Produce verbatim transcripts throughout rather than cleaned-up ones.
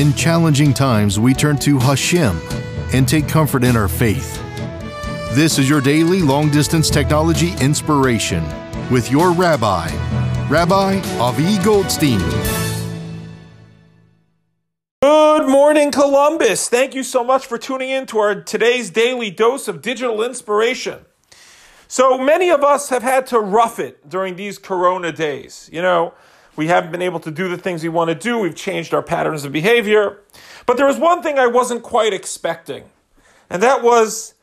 In challenging times, we turn to Hashem and take comfort in our faith. This is your daily long-distance technology inspiration with your rabbi, Rabbi Avi Goldstein. Good morning, Columbus. Thank you so much for tuning in to our today's daily dose of digital inspiration. So many of us have had to rough it during these corona days. You know, we haven't been able to do the things we want to do. We've changed our patterns of behavior. But there was one thing I wasn't quite expecting, and that was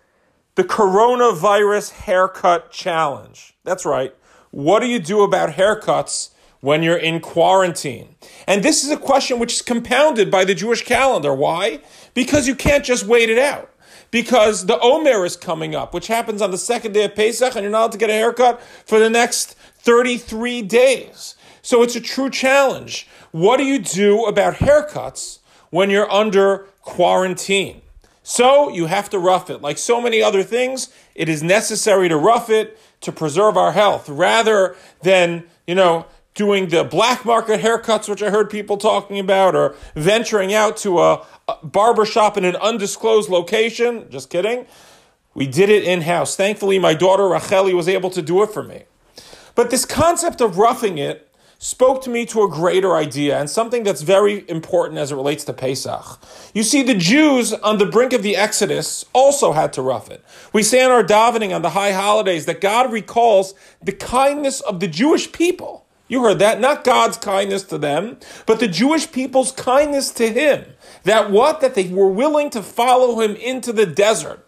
the coronavirus haircut challenge. That's right. What do you do about haircuts when you're in quarantine? And this is a question which is compounded by the Jewish calendar. Why? Because you can't just wait it out. Because the Omer is coming up, which happens on the second day of Pesach, and you're not allowed to get a haircut for the next thirty-three days. So it's a true challenge. What do you do about haircuts when you're under quarantine? So you have to rough it. Like so many other things, it is necessary to rough it to preserve our health rather than, you know, doing the black market haircuts, which I heard people talking about, or venturing out to a barbershop in an undisclosed location. Just kidding. We did it in-house. Thankfully, my daughter, Racheli, was able to do it for me. But this concept of roughing it spoke to me to a greater idea and something that's very important as it relates to Pesach. You see, the Jews on the brink of the Exodus also had to rough it. We say in our davening on the high holidays that God recalls the kindness of the Jewish people. You heard that. Not God's kindness to them, but the Jewish people's kindness to him. That what? That they were willing to follow him into the desert.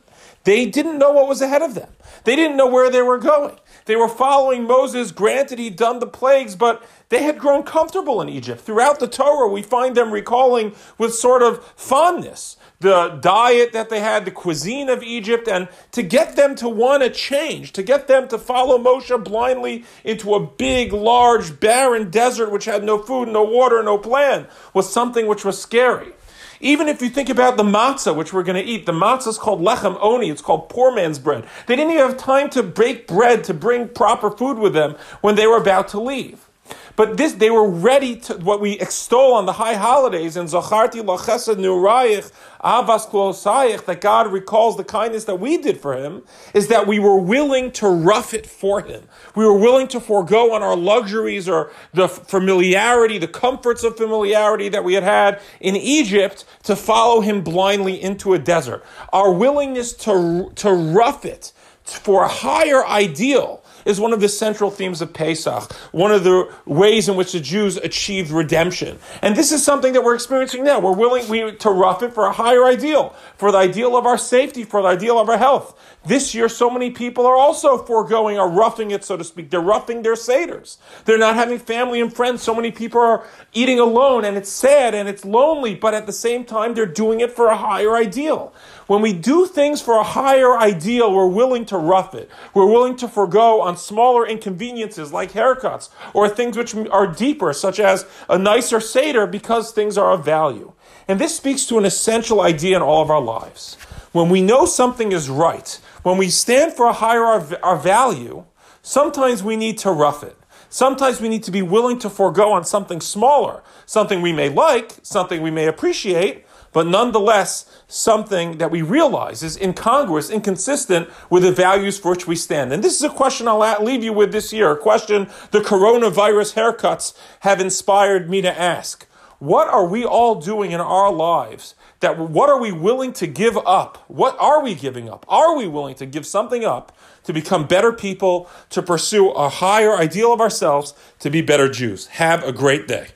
They didn't know what was ahead of them. They didn't know where they were going. They were following Moses. Granted, he'd done the plagues, but they had grown comfortable in Egypt. Throughout the Torah, we find them recalling with sort of fondness the diet that they had, the cuisine of Egypt, and to get them to want to change, to get them to follow Moshe blindly into a big, large, barren desert which had no food, no water, no plan, was something which was scary. Even if you think about the matzah, which we're going to eat, the matzah is called lechem oni, it's called poor man's bread. They didn't even have time to break bread, to bring proper food with them when they were about to leave. But this, they were ready to, what we extol on the high holidays in Zacharti Lachesed Nuraiyach, Avas Klosayach, that God recalls the kindness that we did for him, is that we were willing to rough it for him. We were willing to forego on our luxuries or the familiarity, the comforts of familiarity that we had had in Egypt to follow him blindly into a desert. Our willingness to, to rough it for a higher ideal is one of the central themes of Pesach, one of the ways in which the Jews achieved redemption. And this is something that we're experiencing now. We're willing we, to rough it for a higher ideal, for the ideal of our safety, for the ideal of our health. This year, so many people are also foregoing or roughing it, so to speak. They're roughing their seders. They're not having family and friends. So many people are eating alone, and it's sad, and it's lonely, but at the same time, they're doing it for a higher ideal. When we do things for a higher ideal, we're willing to rough it. We're willing to forego on smaller inconveniences like haircuts or things which are deeper, such as a nicer Seder, because things are of value. And this speaks to an essential idea in all of our lives. When we know something is right, when we stand for a higher our, our value, sometimes we need to rough it. Sometimes we need to be willing to forego on something smaller, something we may like, something we may appreciate, but nonetheless, something that we realize is incongruous, inconsistent with the values for which we stand. And this is a question I'll leave you with this year, a question the coronavirus haircuts have inspired me to ask. What are we all doing in our lives? That what are we willing to give up? What are we giving up? Are we willing to give something up to become better people, to pursue a higher ideal of ourselves, to be better Jews? Have a great day.